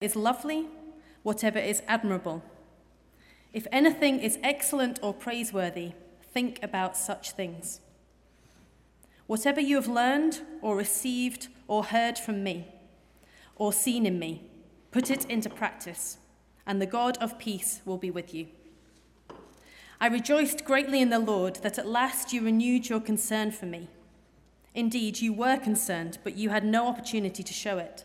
is lovely, whatever is admirable. If anything is excellent or praiseworthy, think about such things. Whatever you have learned or received or heard from me or seen in me, put it into practice, and the God of peace will be with you. I rejoiced greatly in the Lord that at last you renewed your concern for me. Indeed, you were concerned, but you had no opportunity to show it.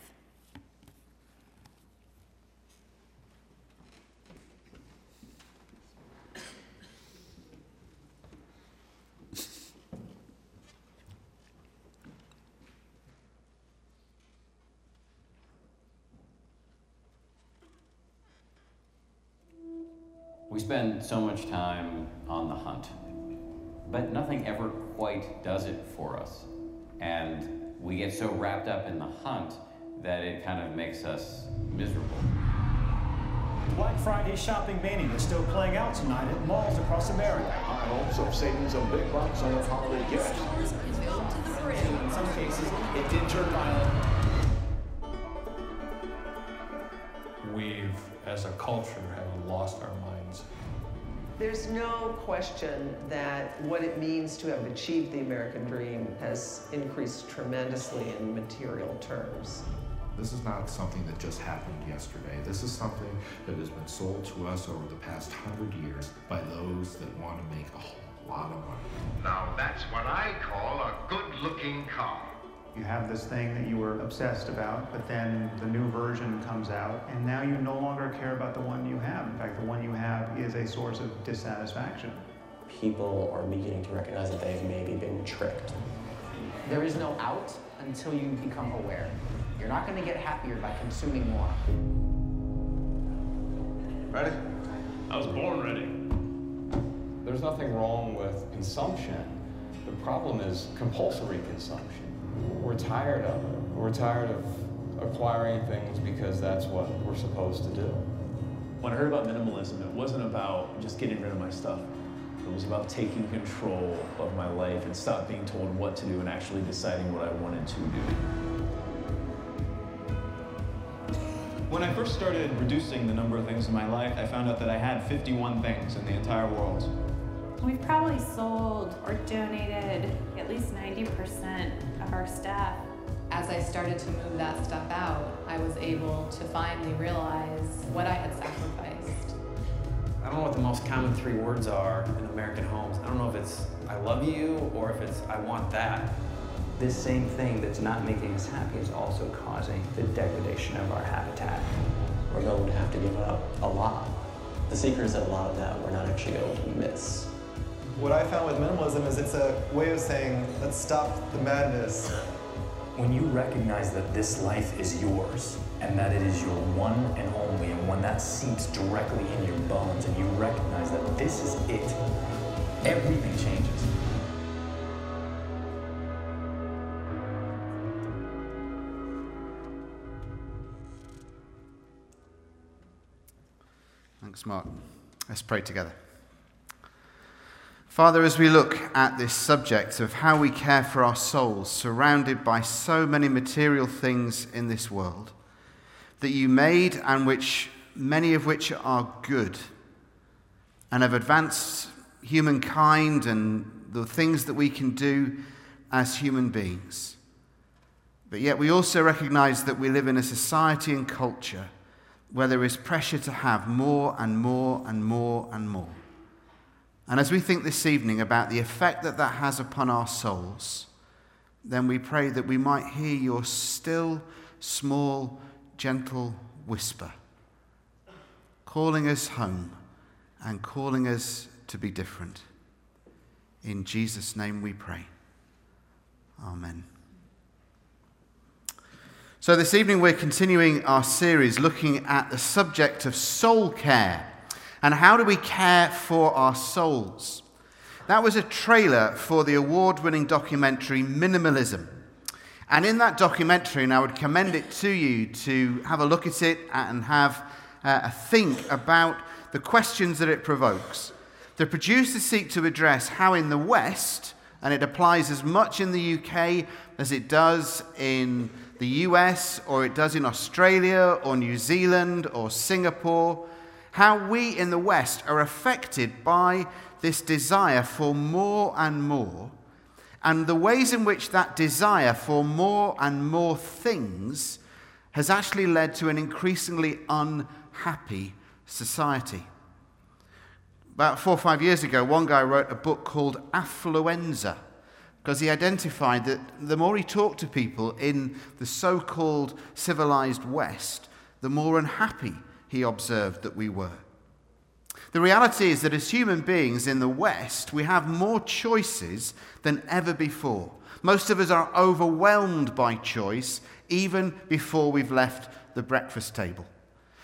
We spend so much time on the hunt, but nothing ever quite does it for us. And we get so wrapped up in the hunt that it kind of makes us miserable. Black Friday shopping mania is still playing out tonight at malls across America. High hopes of saving some big bucks on holiday gifts. In some cases, it did turn violent. We've, as a culture, have lost our minds. There's no question that what it means to have achieved the American dream has increased tremendously in material terms. This is not something that just happened yesterday. This is something that has been sold to us over the past 100 years by those that want to make a whole lot of money. Now that's what I call a good-looking car. You have this thing that you were obsessed about, but then the new version comes out, and now you no longer care about the one you have. In fact, the one you have is a source of dissatisfaction. People are beginning to recognize that they've maybe been tricked. There is no out until you become aware. You're not going to get happier by consuming more. Ready? I was born ready. There's nothing wrong with consumption. The problem is compulsory consumption. We're tired of it. We're tired of acquiring things because that's what we're supposed to do. When I heard about minimalism, it wasn't about just getting rid of my stuff. It was about taking control of my life and stop being told what to do and actually deciding what I wanted to do. When I first started reducing the number of things in my life, I found out that I had 51 things in the entire world. We've probably sold or donated at least 90% of our stuff. As I started to move that stuff out, I was able to finally realize what I had sacrificed. I don't know what the most common three words are in American homes. I don't know if it's I love you or if it's I want that. This same thing that's not making us happy is also causing the degradation of our habitat. We're going to have to give up a lot. The secret is that a lot of that we're not actually able to miss. What I found with minimalism is it's a way of saying, let's stop the madness. When you recognize that this life is yours and that it is your one and only, and when that seeps directly in your bones and you recognize that this is it, everything changes. Thanks, Mark. Let's pray together. Father, as we look at this subject of how we care for our souls, surrounded by so many material things in this world that you made and which many of which are good and have advanced humankind and the things that we can do as human beings. But yet we also recognize that we live in a society and culture where there is pressure to have more and more and more and more. And as we think this evening about the effect that that has upon our souls, then we pray that we might hear your still, small, gentle whisper, calling us home and calling us to be different. In Jesus' name we pray. Amen. So this evening we're continuing our series looking at the subject of soul care. And how do we care for our souls? That was a trailer for the award-winning documentary Minimalism. And in that documentary, and I would commend it to you to have a look at it and have a think about the questions that it provokes. The producers seek to address how in the West, and it applies as much in the UK as it does in the US, or it does in Australia, or New Zealand, or Singapore, how we in the West are affected by this desire for more and more, and the ways in which that desire for more and more things has actually led to an increasingly unhappy society. About 4 or 5 years ago, one guy wrote a book called Affluenza, because he identified that the more he talked to people in the so-called civilized West, the more unhappy he observed that we were. The reality is that as human beings in the West, we have more choices than ever before. Most of us are overwhelmed by choice, even before we've left the breakfast table.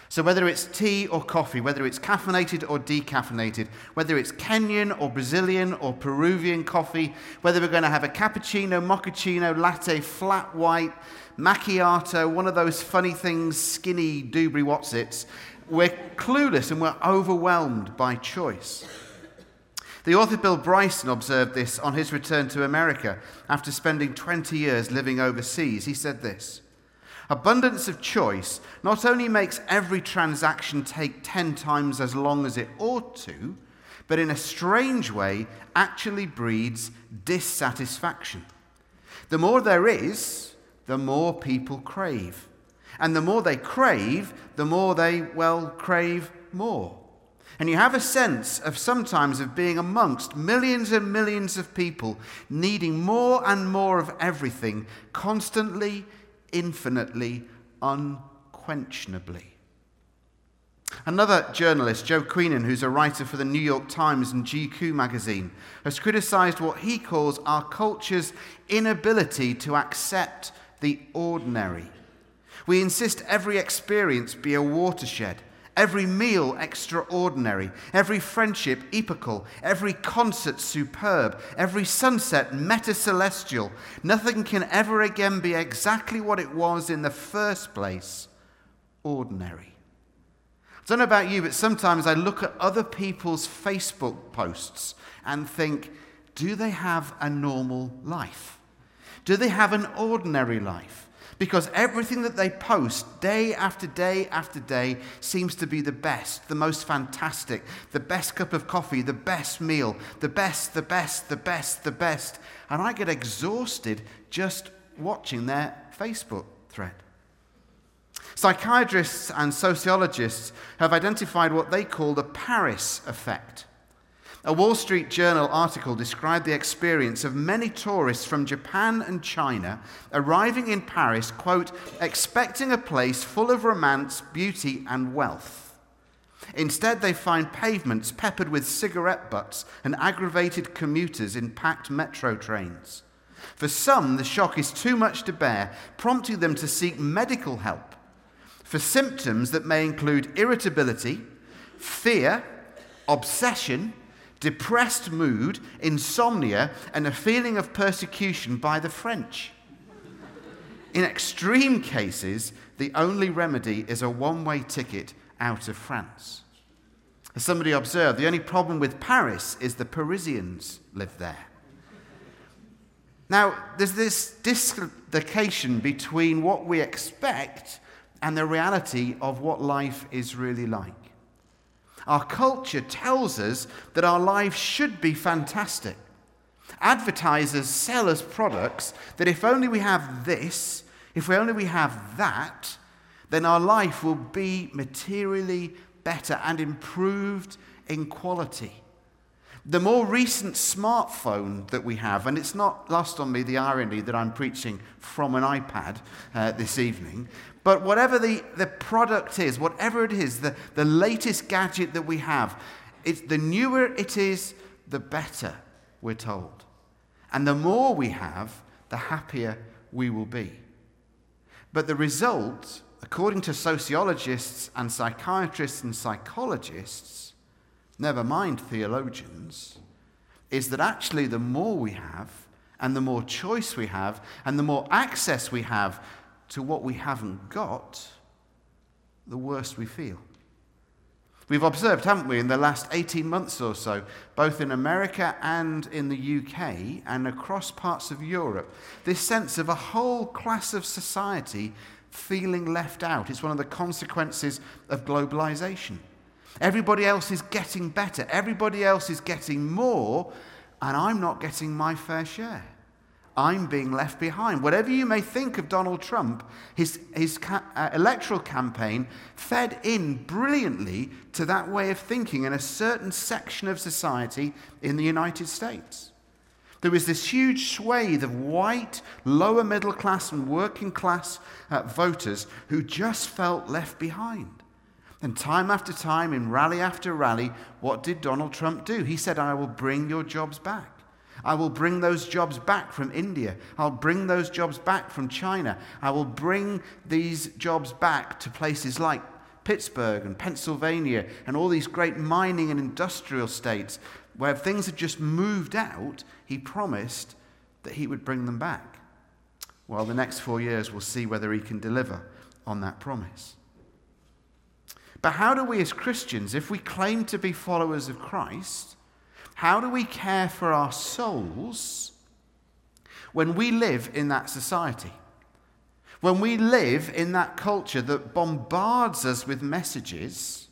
So whether it's tea or coffee, whether it's caffeinated or decaffeinated, whether it's Kenyan or Brazilian or Peruvian coffee, whether we're going to have a cappuccino, mochaccino, latte, flat white, macchiato, one of those funny things, skinny doobly-watsits, we're clueless and we're overwhelmed by choice. The author Bill Bryson observed this on his return to America after spending 20 years living overseas. He said this: abundance of choice not only makes every transaction take 10 times as long as it ought to, but in a strange way actually breeds dissatisfaction. The more there is, the more people crave. And the more they crave, the more they, well, crave more. And you have a sense of sometimes of being amongst millions and millions of people needing more and more of everything constantly, infinitely, unquestionably. Another journalist, Joe Queenan, who's a writer for the New York Times and GQ magazine, has criticized what he calls our culture's inability to accept the ordinary. We insist every experience be a watershed, every meal extraordinary, every friendship epical, every concert superb, every sunset meta-celestial. Nothing can ever again be exactly what it was in the first place, ordinary. I don't know about you, but sometimes I look at other people's Facebook posts and think, do they have a normal life? Do they have an ordinary life? Because everything that they post day after day after day seems to be the best, the most fantastic, the best cup of coffee, the best meal, the best. And I get exhausted just watching their Facebook thread. Psychiatrists and sociologists have identified what they call the Paris effect. A Wall Street Journal article described the experience of many tourists from Japan and China arriving in Paris, quote, expecting a place full of romance, beauty, and wealth. Instead, they find pavements peppered with cigarette butts and aggravated commuters in packed metro trains. For some, the shock is too much to bear, prompting them to seek medical help for symptoms that may include irritability, fear, obsession, depressed mood, insomnia, and a feeling of persecution by the French. In extreme cases, the only remedy is a one-way ticket out of France. As somebody observed, the only problem with Paris is the Parisians live there. Now, there's this dislocation between what we expect and the reality of what life is really like. Our culture tells us that our lives should be fantastic. Advertisers sell us products that if only we have this, if only we have that, then our life will be materially better and improved in quality. The more recent smartphone that we have, and it's not lost on me the irony that I'm preaching from an iPad this evening, but whatever the product is, whatever it is, the latest gadget that we have, it's the newer it is, the better, we're told. And the more we have, the happier we will be. But the result, according to sociologists and psychiatrists and psychologists, never mind theologians, is that actually the more we have, and the more choice we have, and the more access we have to what we haven't got, the worse we feel. We've observed, haven't we, in the last 18 months or so, both in America and in the UK and across parts of Europe, this sense of a whole class of society feeling left out. It's one of the consequences of globalization. Everybody else is getting better. Everybody else is getting more, and I'm not getting my fair share. I'm being left behind. Whatever you may think of Donald Trump, his electoral campaign fed in brilliantly to that way of thinking in a certain section of society in the United States. There was this huge swathe of white, lower middle class and working class voters who just felt left behind. And time after time, in rally after rally, what did Donald Trump do? He said, I will bring your jobs back. I will bring those jobs back from India. I'll bring those jobs back from China. I will bring these jobs back to places like Pittsburgh and Pennsylvania and all these great mining and industrial states where things had just moved out. He promised that he would bring them back. Well, the next 4 years we'll see whether he can deliver on that promise. But how do we as Christians, if we claim to be followers of Christ, how do we care for our souls when we live in that society? When we live in that culture that bombards us with messages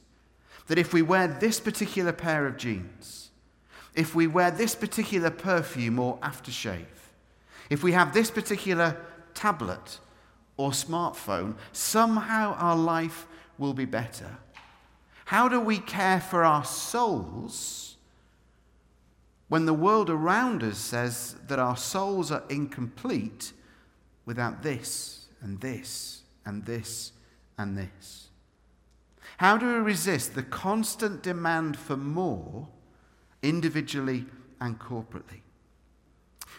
that if we wear this particular pair of jeans, if we wear this particular perfume or aftershave, if we have this particular tablet or smartphone, somehow our life will be better. How do we care for our souls when the world around us says that our souls are incomplete without this and this and this and this? How do we resist the constant demand for more, individually and corporately?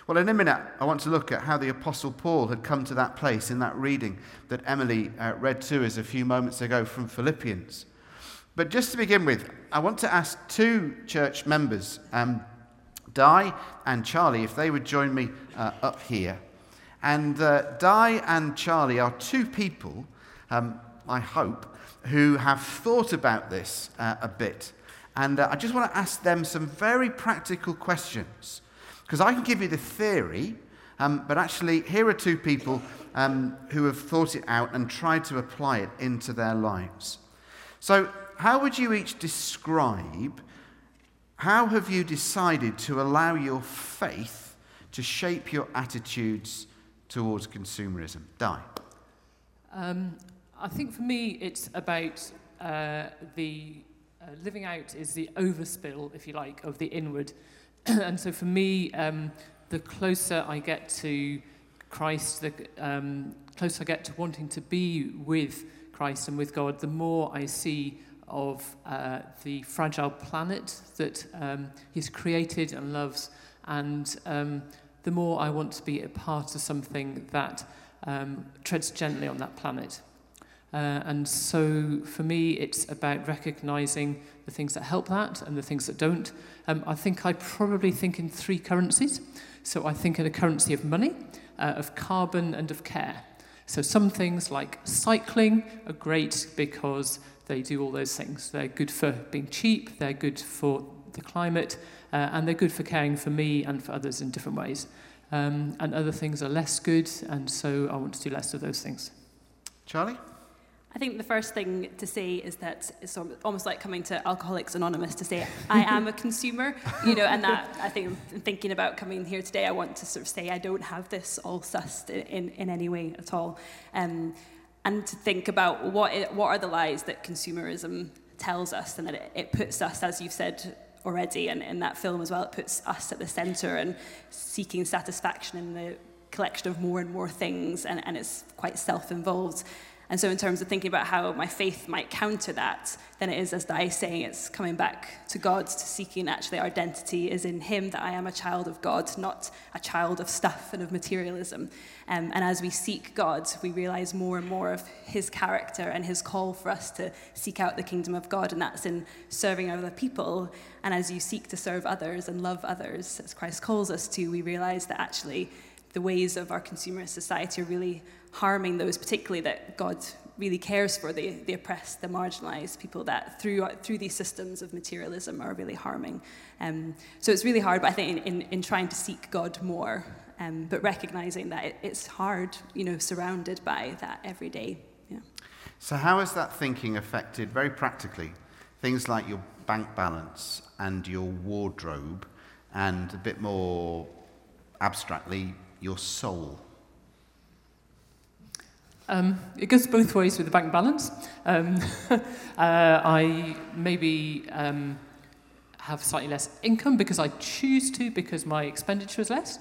Well, in a minute, I want to look at how the Apostle Paul had come to that place in that reading that Emily read to us a few moments ago from Philippians. But just to begin with, I want to ask two church members, Di and Charlie, if they would join me up here. And Di and Charlie are two people, I hope, who have thought about this a bit. And I just want to ask them some very practical questions. Because I can give you the theory, but actually here are two people who have thought it out and tried to apply it into their lives. So how would you each describe how have you decided to allow your faith to shape your attitudes towards consumerism? Di? I think for me it's about the living out is the overspill, if you like, of the inward. And so for me, the closer I get to Christ, the closer I get to wanting to be with Christ and with God, the more I see of the fragile planet that he's created and loves, and the more I want to be a part of something that treads gently on that planet. And so for me it's about recognizing the things that help that and the things that don't. I think I probably think in three currencies. So I think in a currency of money, of carbon and of care. So some things like cycling are great because they do all those things. They're good for being cheap, they're good for the climate, and they're good for caring for me and for others in different ways. And other things are less good, and so I want to do less of those things. Charlie? I think the first thing to say is that it's almost like coming to Alcoholics Anonymous to say, I am a consumer, you know, and that I think thinking about coming here today, I want to sort of say I don't have this all sussed in any way at all. And to think about what are the lies that consumerism tells us, and that it puts us, as you've said already, and in that film as well, it puts us at the centre and seeking satisfaction in the collection of more and more things, and it's quite self-involved. And so in terms of thinking about how my faith might counter that, then it is, as Dai is saying, it's coming back to God, to seeking actually our identity is in him, that I am a child of God, not a child of stuff and of materialism. And as we seek God, we realize more and more of his character and his call for us to seek out the kingdom of God, and that's in serving other people. And as you seek to serve others and love others, as Christ calls us to, we realize that actually the ways of our consumerist society are really harming those particularly that God really cares for, the oppressed, the marginalized people that through these systems of materialism are really harming. So it's really hard, but I think in trying to seek God more, but recognizing that it's hard, surrounded by that every day. Yeah. So how has that thinking affected, very practically, things like your bank balance and your wardrobe, and a bit more abstractly, your soul? It goes both ways with the bank balance. I maybe have slightly less income because I choose to, because my expenditure is less,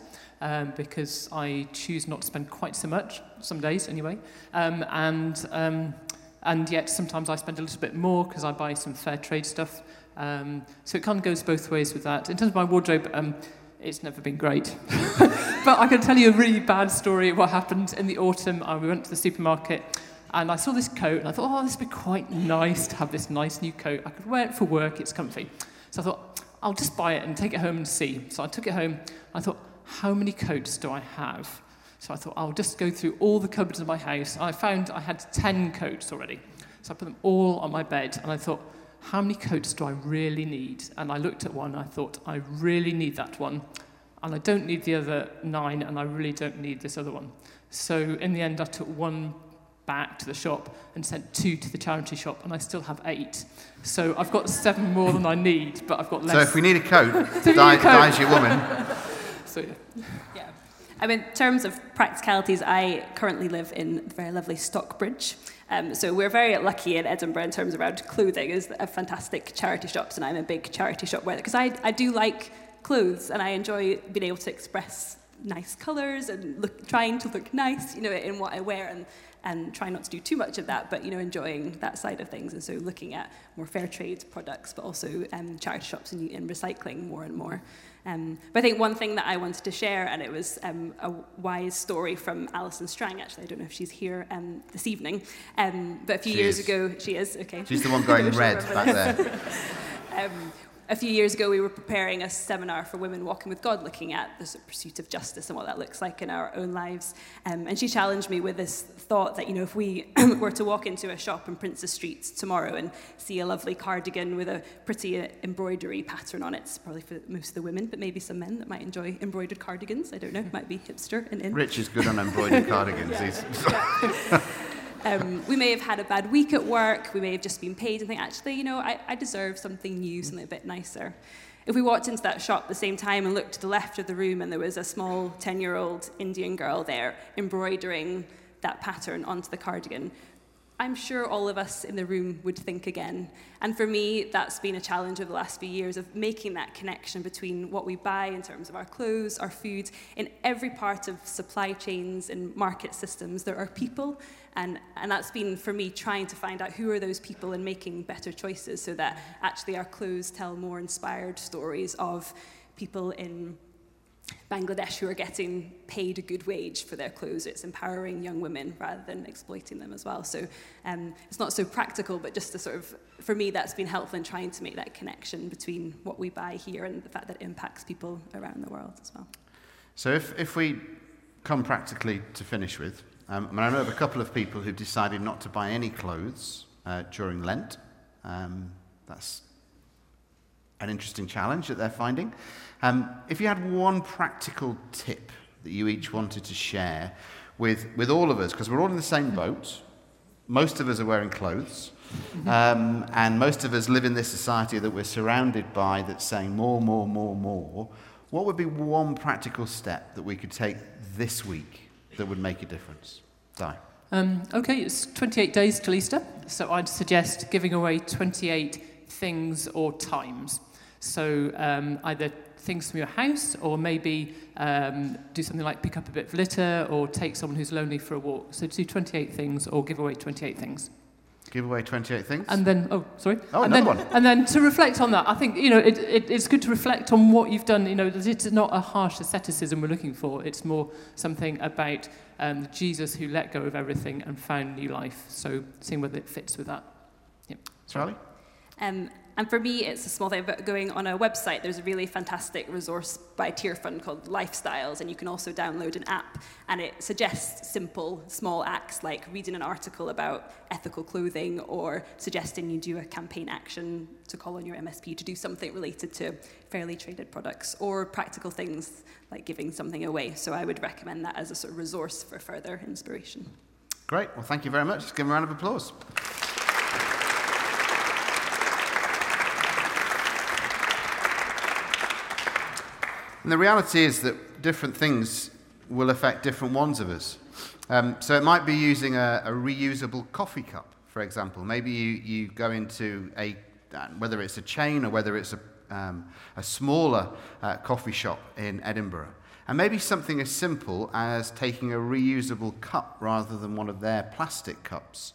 because I choose not to spend quite so much, some days anyway. And yet sometimes I spend a little bit more because I buy some fair trade stuff. So it kind of goes both ways with that. In terms of my wardrobe, it's never been great. But I can tell you a really bad story of what happened in the autumn. We went to the supermarket and I saw this coat and I thought, this would be quite nice to have this nice new coat. I could wear it for work, it's comfy. So I thought, I'll just buy it and take it home and see. So I took it home. I thought, how many coats do I have? So I thought, I'll just go through all the cupboards of my house. And I found I had 10 coats already. So I put them all on my bed and I thought, how many coats do I really need? And I looked at one and I thought, I really need that one. And I don't need the other 9, and I really don't need this other one. So in the end, I took one back to the shop and sent 2 to the charity shop, and I still have 8. So I've got 7 more than I need, but I've got less. So if we need a coat, Di's your woman. So yeah. In terms of practicalities, I currently live in the very lovely Stockbridge. So we're very lucky in Edinburgh in terms around clothing. There's a fantastic charity shops, and I'm a big charity shop wearer, because I do like clothes, and I enjoy being able to express nice colours and trying to look nice, in what I wear, and try not to do too much of that, but, enjoying that side of things. And so looking at more fair trade products, but also charity shops and recycling more and more. But I think one thing that I wanted to share, and it was a wise story from Alison Strang, actually. I don't know if she's here this evening, but a few years ago, she is, okay. She's the one going red back there. A few years ago, we were preparing a seminar for Women Walking with God, looking at the pursuit of justice and what that looks like in our own lives. And she challenged me with this thought that, if we were to walk into a shop in Prince's Street tomorrow and see a lovely cardigan with a pretty embroidery pattern on it, it's probably for most of the women, but maybe some men that might enjoy embroidered cardigans. I don't know, might be hipster and in. Rich is good on embroidered cardigans. Yeah. We may have had a bad week at work, we may have just been paid and think, actually, I deserve something new, something a bit nicer. If we walked into that shop at the same time and looked to the left of the room and there was a small 10-year-old Indian girl there embroidering that pattern onto the cardigan, I'm sure all of us in the room would think again. And for me, that's been a challenge over the last few years of making that connection between what we buy in terms of our clothes, our food. In every part of supply chains and market systems, there are people. And that's been, for me, trying to find out who are those people and making better choices so that actually our clothes tell more inspired stories of people in Bangladesh who are getting paid a good wage for their clothes. It's empowering young women rather than exploiting them as well. So it's not so practical, but just to sort of, for me, that's been helpful in trying to make that connection between what we buy here and the fact that it impacts people around the world as well. So if we come practically to finish with, I know of a couple of people who've decided not to buy any clothes during Lent. That's an interesting challenge that they're finding. If you had one practical tip that you each wanted to share with all of us, because we're all in the same boat, most of us are wearing clothes, and most of us live in this society that we're surrounded by that's saying more, what would be one practical step that we could take this week that would make a difference? Di. Okay, it's 28 days till Easter, so I'd suggest giving away 28 things or times. So either things from your house, or maybe do something like pick up a bit of litter, or take someone who's lonely for a walk. So do 28 things, or give away 28 things. Give away 28 things. And then, and then to reflect on that, I think, you know, it's good to reflect on what you've done. You know, it's not a harsh asceticism we're looking for. It's more something about Jesus who let go of everything and found new life. So seeing whether it fits with that. Yep. Charlie? And for me, it's a small thing, but going on a website, there's a really fantastic resource by Tearfund called Lifestyles, and you can also download an app, and it suggests simple, small acts like reading an article about ethical clothing or suggesting you do a campaign action to call on your MSP to do something related to fairly traded products, or practical things like giving something away. So I would recommend that as a sort of resource for further inspiration. Great. Well, thank you very much. Let's give them a round of applause. And the reality is that different things will affect different ones of us. So it might be using a reusable coffee cup, for example. Maybe you go into whether it's a chain or whether it's a smaller coffee shop in Edinburgh. And maybe something as simple as taking a reusable cup rather than one of their plastic cups.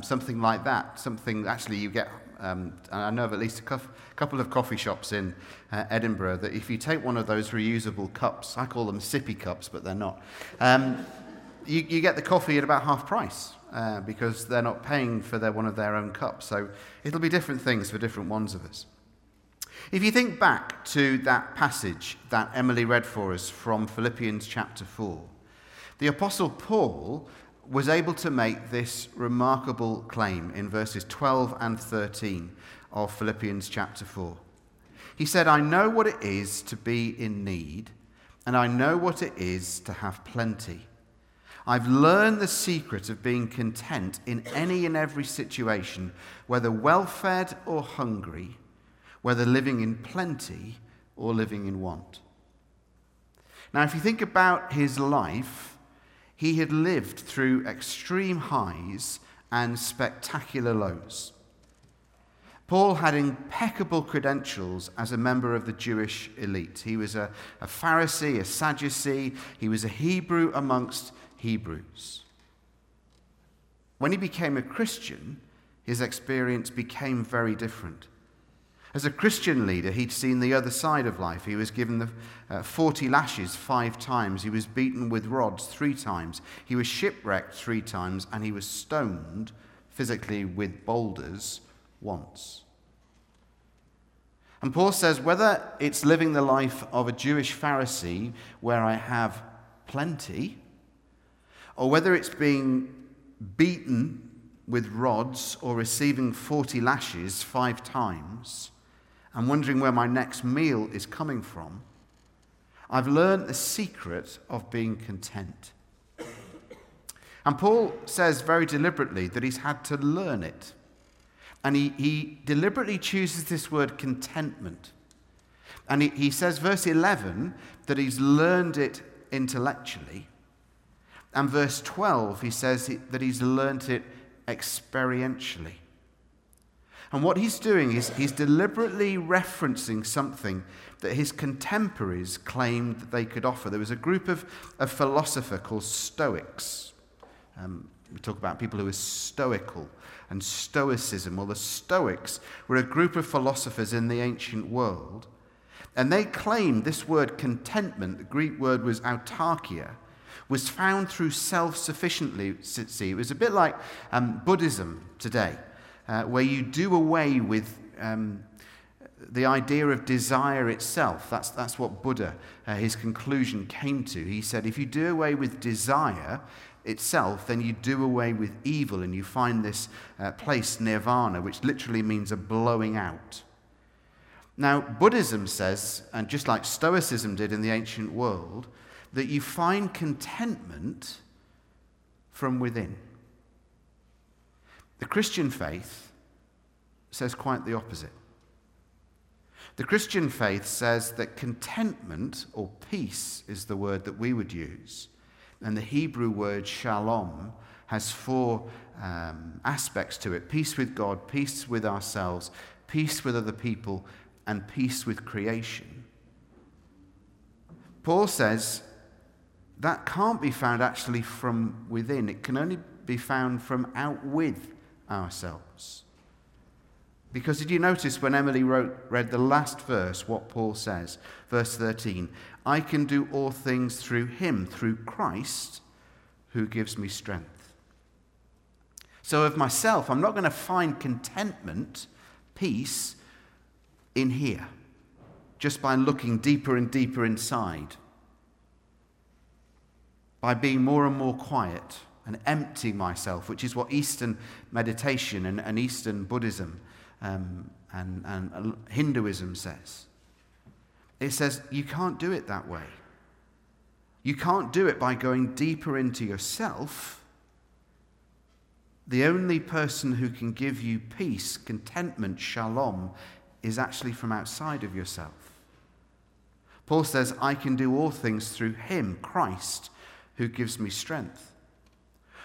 Something like that. Something actually you get... I know of at least a couple of coffee shops in Edinburgh that if you take one of those reusable cups, I call them sippy cups, but they're not, you get the coffee at about half price because they're not paying for one of their own cups. So it'll be different things for different ones of us. If you think back to that passage that Emily read for us from Philippians chapter 4, the Apostle Paul was able to make this remarkable claim in verses 12 and 13 of Philippians chapter 4. He said, I know what it is to be in need, and I know what it is to have plenty. I've learned the secret of being content in any and every situation, whether well-fed or hungry, whether living in plenty or living in want. Now, if you think about his life, he had lived through extreme highs and spectacular lows. Paul had impeccable credentials as a member of the Jewish elite. He was a Pharisee, a Sadducee. He was a Hebrew amongst Hebrews. When he became a Christian, his experience became very different. As a Christian leader, he'd seen the other side of life. He was given the 40 lashes 5 times. He was beaten with rods 3 times. He was shipwrecked 3 times, and he was stoned physically with boulders once. And Paul says, whether it's living the life of a Jewish Pharisee where I have plenty, or whether it's being beaten with rods or receiving 40 lashes 5 times, and wondering where my next meal is coming from, I've learned the secret of being content. And Paul says very deliberately that he's had to learn it. And he deliberately chooses this word contentment. And he says, verse 11, that he's learned it intellectually. And verse 12, he says that he's learned it experientially. And what he's doing is he's deliberately referencing something that his contemporaries claimed that they could offer. There was a group of a philosopher called Stoics. We talk about people who are stoical and stoicism. Well, the Stoics were a group of philosophers in the ancient world, and they claimed this word contentment, the Greek word was autarkia, was found through self-sufficiency. It was a bit like Buddhism today, where you do away with the idea of desire itself. That's what Buddha, his conclusion came to. He said, if you do away with desire itself, then you do away with evil, and you find this place, nirvana, which literally means a blowing out. Now, Buddhism says, and just like Stoicism did in the ancient world, that you find contentment from within. The Christian faith says quite the opposite. The Christian faith says that contentment, or peace is the word that we would use, and the Hebrew word shalom has 4 aspects to it. Peace with God, peace with ourselves, peace with other people, and peace with creation. Paul says that can't be found actually from within. It can only be found from out with ourselves. Because did you notice when Emily read the last verse what Paul says? Verse 13, I can do all things through him, through Christ, who gives me strength. So of myself, I'm not going to find contentment, peace, in here, just by looking deeper and deeper inside, by being more and more quiet and emptying myself, which is what Eastern meditation and Eastern Buddhism and Hinduism says. It says you can't do it that way. You can't do it by going deeper into yourself. The only person who can give you peace, contentment, shalom, is actually from outside of yourself. Paul says, I can do all things through him, Christ, who gives me strength.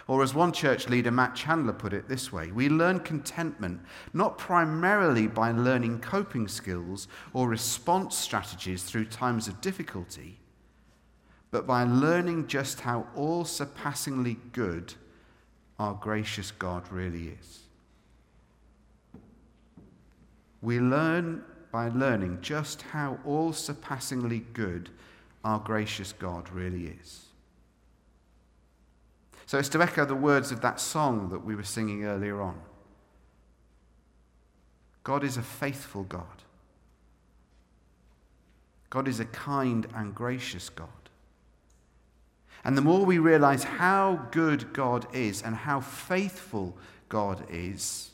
Or as one church leader, Matt Chandler, put it this way, we learn contentment not primarily by learning coping skills or response strategies through times of difficulty, but by learning just how all-surpassingly good our gracious God really is. We learn by learning just how all-surpassingly good our gracious God really is. So it's to echo the words of that song that we were singing earlier on. God is a faithful God. God is a kind and gracious God. And the more we realize how good God is and how faithful God is,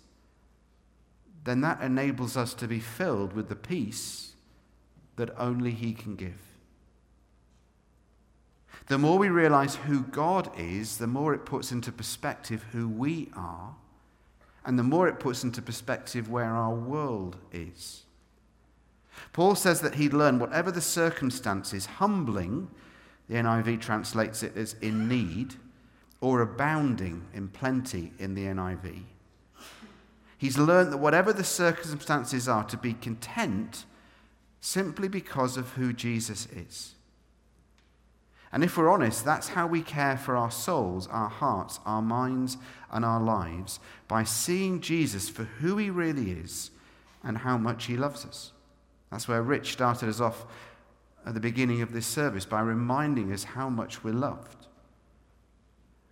then that enables us to be filled with the peace that only he can give. The more we realize who God is, the more it puts into perspective who we are, and the more it puts into perspective where our world is. Paul says that he'd learn, whatever the circumstances, humbling, the NIV translates it as in need, or abounding in plenty in the NIV. He's learned that whatever the circumstances are, to be content simply because of who Jesus is. And if we're honest, that's how we care for our souls, our hearts, our minds, and our lives, by seeing Jesus for who he really is and how much he loves us. That's where Rich started us off at the beginning of this service, by reminding us how much we're loved,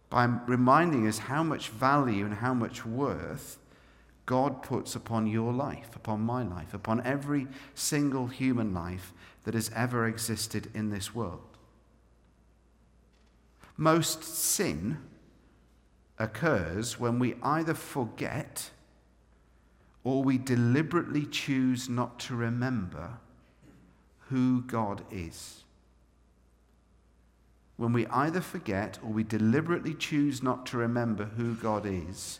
by reminding us how much value and how much worth God puts upon your life, upon my life, upon every single human life that has ever existed in this world. Most sin occurs when we either forget or we deliberately choose not to remember who God is. When we either forget or we deliberately choose not to remember who God is,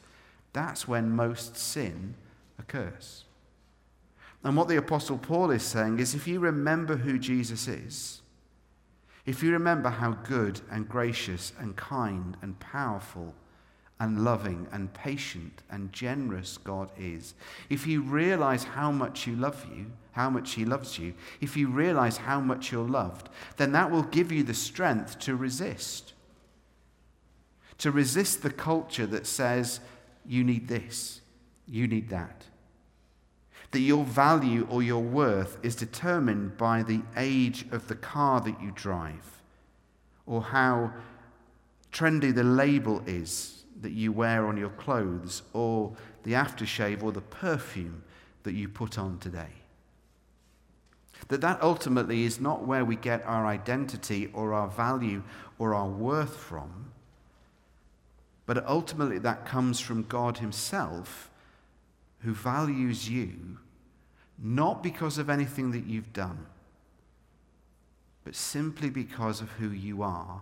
that's when most sin occurs. And what the Apostle Paul is saying is, if you remember who Jesus is, if you remember how good and gracious and kind and powerful and loving and patient and generous God is, if you realize how much you love you, how much he loves you, if you realize how much you're loved, then that will give you the strength to resist the culture that says you need this, you need that your value or your worth is determined by the age of the car that you drive, or how trendy the label is that you wear on your clothes, or the aftershave or the perfume that you put on today. That ultimately is not where we get our identity or our value or our worth from, but ultimately that comes from God himself, who values you, not because of anything that you've done, but simply because of who you are,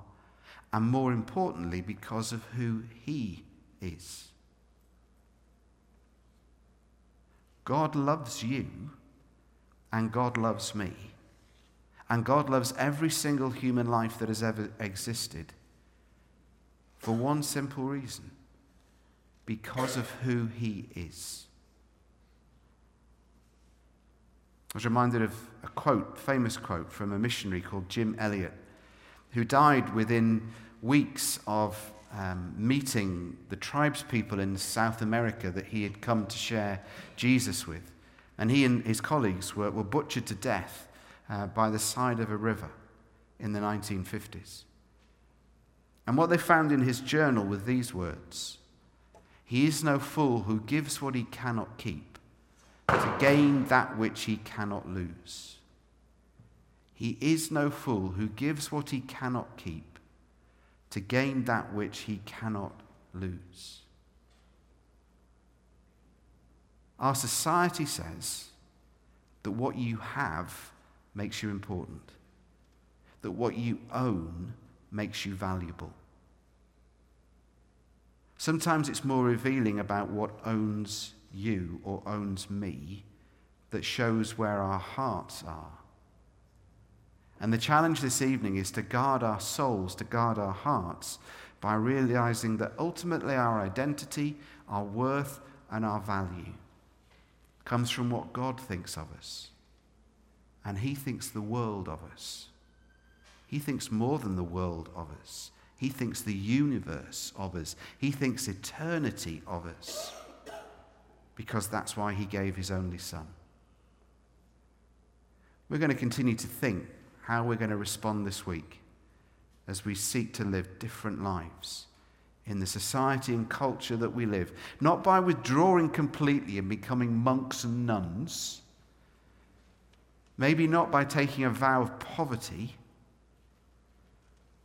and more importantly, because of who he is. God loves you, and God loves me, and God loves every single human life that has ever existed, for one simple reason: because of who he is. I was reminded of a quote, famous quote from a missionary called Jim Elliot, who died within weeks of meeting the tribes people in South America that he had come to share Jesus with. And he and his colleagues were butchered to death by the side of a river in the 1950s. And what they found in his journal were these words: "He is no fool who gives what he cannot keep to gain that which he cannot lose. He is no fool who gives what he cannot keep to gain that which he cannot lose." Our society says that what you have makes you important, that what you own makes you valuable. Sometimes it's more revealing about what owns you or owns me that shows where our hearts are. And the challenge this evening is to guard our souls, to guard our hearts, by realizing that ultimately our identity, our worth, and our value comes from what God thinks of us. And he thinks the world of us. He thinks more than the world of us. He thinks the universe of us. He thinks eternity of us. Because that's why he gave his only son. We're going to continue to think how we're going to respond this week as we seek to live different lives in the society and culture that we live, not by withdrawing completely and becoming monks and nuns, maybe not by taking a vow of poverty,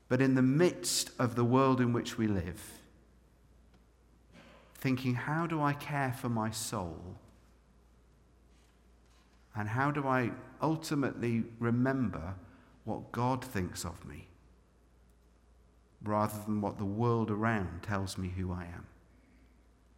but in the midst of the world in which we live, thinking, how do I care for my soul? And how do I ultimately remember what God thinks of me, rather than what the world around tells me who I am?